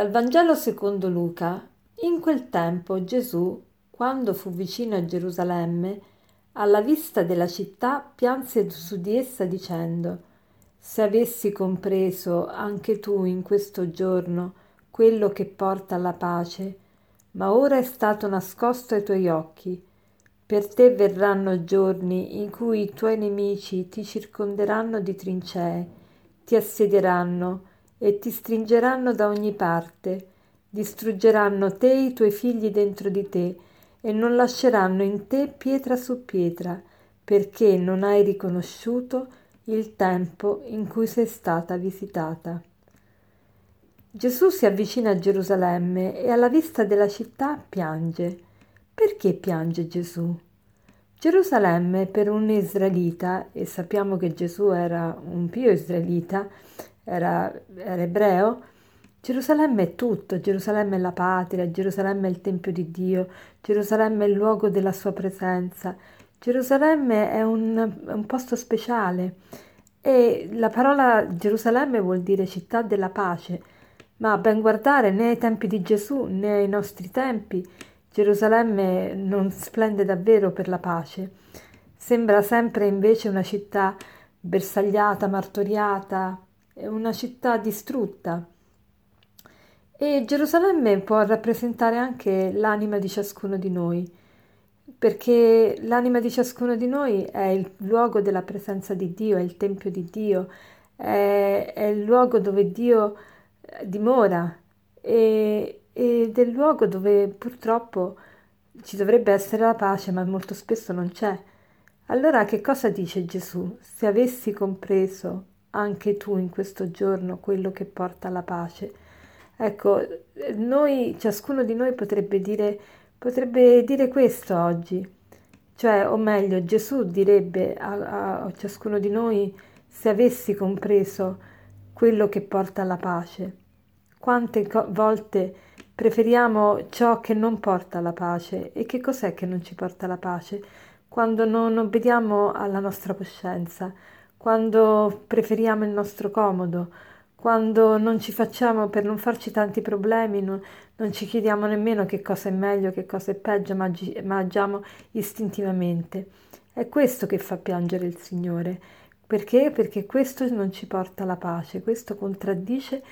Dal Vangelo secondo Luca. In quel tempo Gesù, quando fu vicino a Gerusalemme, alla vista della città pianse su di essa dicendo: «Se avessi compreso anche tu in questo giorno quello che porta alla pace, ma ora è stato nascosto ai tuoi occhi. Per te verranno giorni in cui i tuoi nemici ti circonderanno di trincee, ti assedieranno e ti stringeranno da ogni parte, distruggeranno te e i tuoi figli dentro di te e non lasceranno in te pietra su pietra, perché non hai riconosciuto il tempo in cui sei stata visitata». Gesù si avvicina a Gerusalemme e alla vista della città piange. Perché piange Gesù? Gerusalemme per un israelita, e sappiamo che Gesù era un pio israelita, era ebreo. Gerusalemme è tutto, Gerusalemme è la patria, Gerusalemme è il tempio di Dio, Gerusalemme è il luogo della sua presenza, Gerusalemme è un posto speciale, e la parola Gerusalemme vuol dire città della pace, ma a ben guardare né ai tempi di Gesù né ai nostri tempi Gerusalemme non splende davvero per la pace, sembra sempre invece una città bersagliata, martoriata, una città distrutta. E Gerusalemme può rappresentare anche l'anima di ciascuno di noi, perché l'anima di ciascuno di noi è il luogo della presenza di Dio, è il tempio di Dio, è il luogo dove Dio dimora ed è il luogo dove purtroppo ci dovrebbe essere la pace, ma molto spesso non c'è. Allora che cosa dice Gesù? Se avessi compreso anche tu in questo giorno quello che porta alla pace. Ecco, ciascuno di noi potrebbe dire questo oggi, cioè, o meglio, Gesù direbbe a ciascuno di noi: se avessi compreso quello che porta alla pace. Quante volte preferiamo ciò che non porta alla pace? E che cos'è che non ci porta alla pace? Quando non obbediamo alla nostra coscienza, quando preferiamo il nostro comodo, quando non ci facciamo, per non farci tanti problemi, non ci chiediamo nemmeno che cosa è meglio, che cosa è peggio, ma agiamo istintivamente. È questo che fa piangere il Signore. Perché? Perché questo non ci porta alla pace, questo contraddice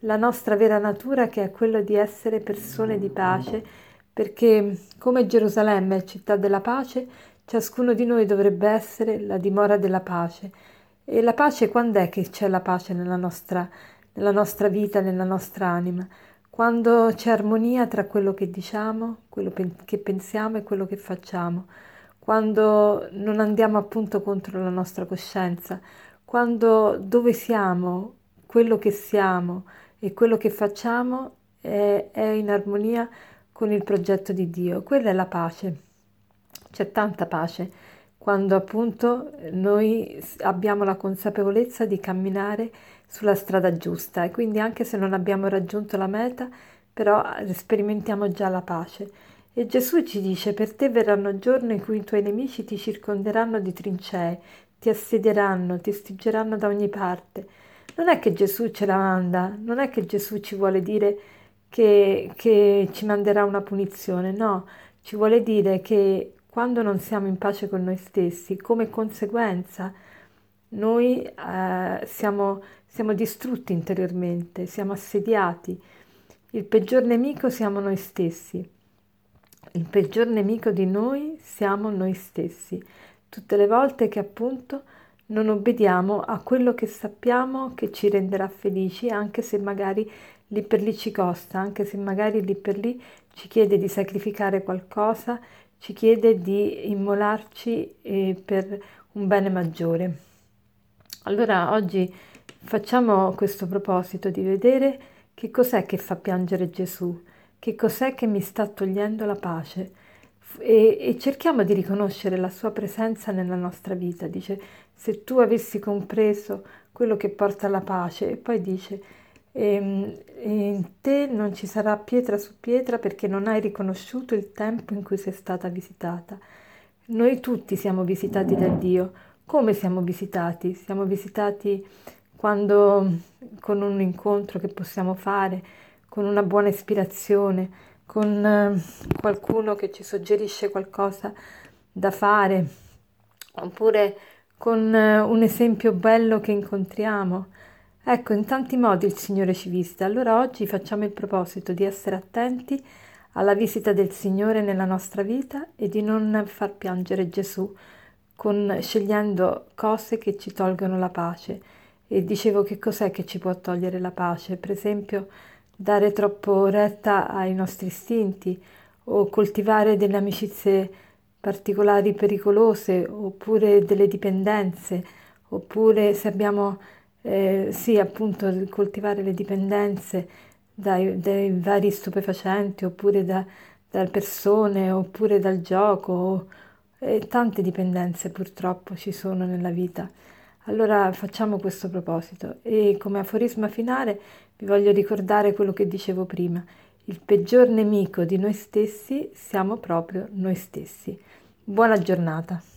la nostra vera natura, che è quella di essere persone di pace, perché come Gerusalemme è città della pace, ciascuno di noi dovrebbe essere la dimora della pace. E la pace, quando è che c'è la pace nella nostra vita, nella nostra anima? Quando c'è armonia tra quello che diciamo, quello che pensiamo e quello che facciamo, quando non andiamo appunto contro la nostra coscienza, quando dove siamo, quello che siamo e quello che facciamo è in armonia con il progetto di Dio. Quella è la pace. C'è tanta pace quando appunto noi abbiamo la consapevolezza di camminare sulla strada giusta, e quindi anche se non abbiamo raggiunto la meta, però sperimentiamo già la pace. E Gesù ci dice: per te verranno giorni in cui i tuoi nemici ti circonderanno di trincee, ti assedieranno, ti stringeranno da ogni parte. Non è che Gesù ce la manda, non è che Gesù ci vuole dire che ci manderà una punizione, no, ci vuole dire che quando non siamo in pace con noi stessi, come conseguenza noi siamo distrutti interiormente, siamo assediati. Il peggior nemico siamo noi stessi, il peggior nemico di noi siamo noi stessi, tutte le volte che appunto non obbediamo a quello che sappiamo che ci renderà felici, anche se magari lì per lì ci costa, anche se magari lì per lì ci chiede di sacrificare qualcosa, ci chiede di immolarci per un bene maggiore. Allora oggi facciamo questo proposito di vedere che cos'è che fa piangere Gesù, che cos'è che mi sta togliendo la pace, e cerchiamo di riconoscere la sua presenza nella nostra vita. Dice: se tu avessi compreso quello che porta alla pace, e poi dice: in te non ci sarà pietra su pietra, perché non hai riconosciuto il tempo in cui sei stata visitata. Noi tutti siamo visitati da Dio. Come siamo visitati? Siamo visitati quando, con un incontro che possiamo fare, con una buona ispirazione, con qualcuno che ci suggerisce qualcosa da fare, oppure con un esempio bello che incontriamo. Ecco, in tanti modi il Signore ci visita. Allora oggi facciamo il proposito di essere attenti alla visita del Signore nella nostra vita e di non far piangere Gesù scegliendo cose che ci tolgono la pace. E dicevo, che cos'è che ci può togliere la pace? Per esempio, dare troppo retta ai nostri istinti, o coltivare delle amicizie particolari pericolose, oppure delle dipendenze, oppure se abbiamo, appunto, coltivare le dipendenze dai vari stupefacenti, oppure da persone, oppure dal gioco, tante dipendenze purtroppo ci sono nella vita. Allora facciamo questo proposito, e come aforisma finale vi voglio ricordare quello che dicevo prima: il peggior nemico di noi stessi siamo proprio noi stessi. Buona giornata!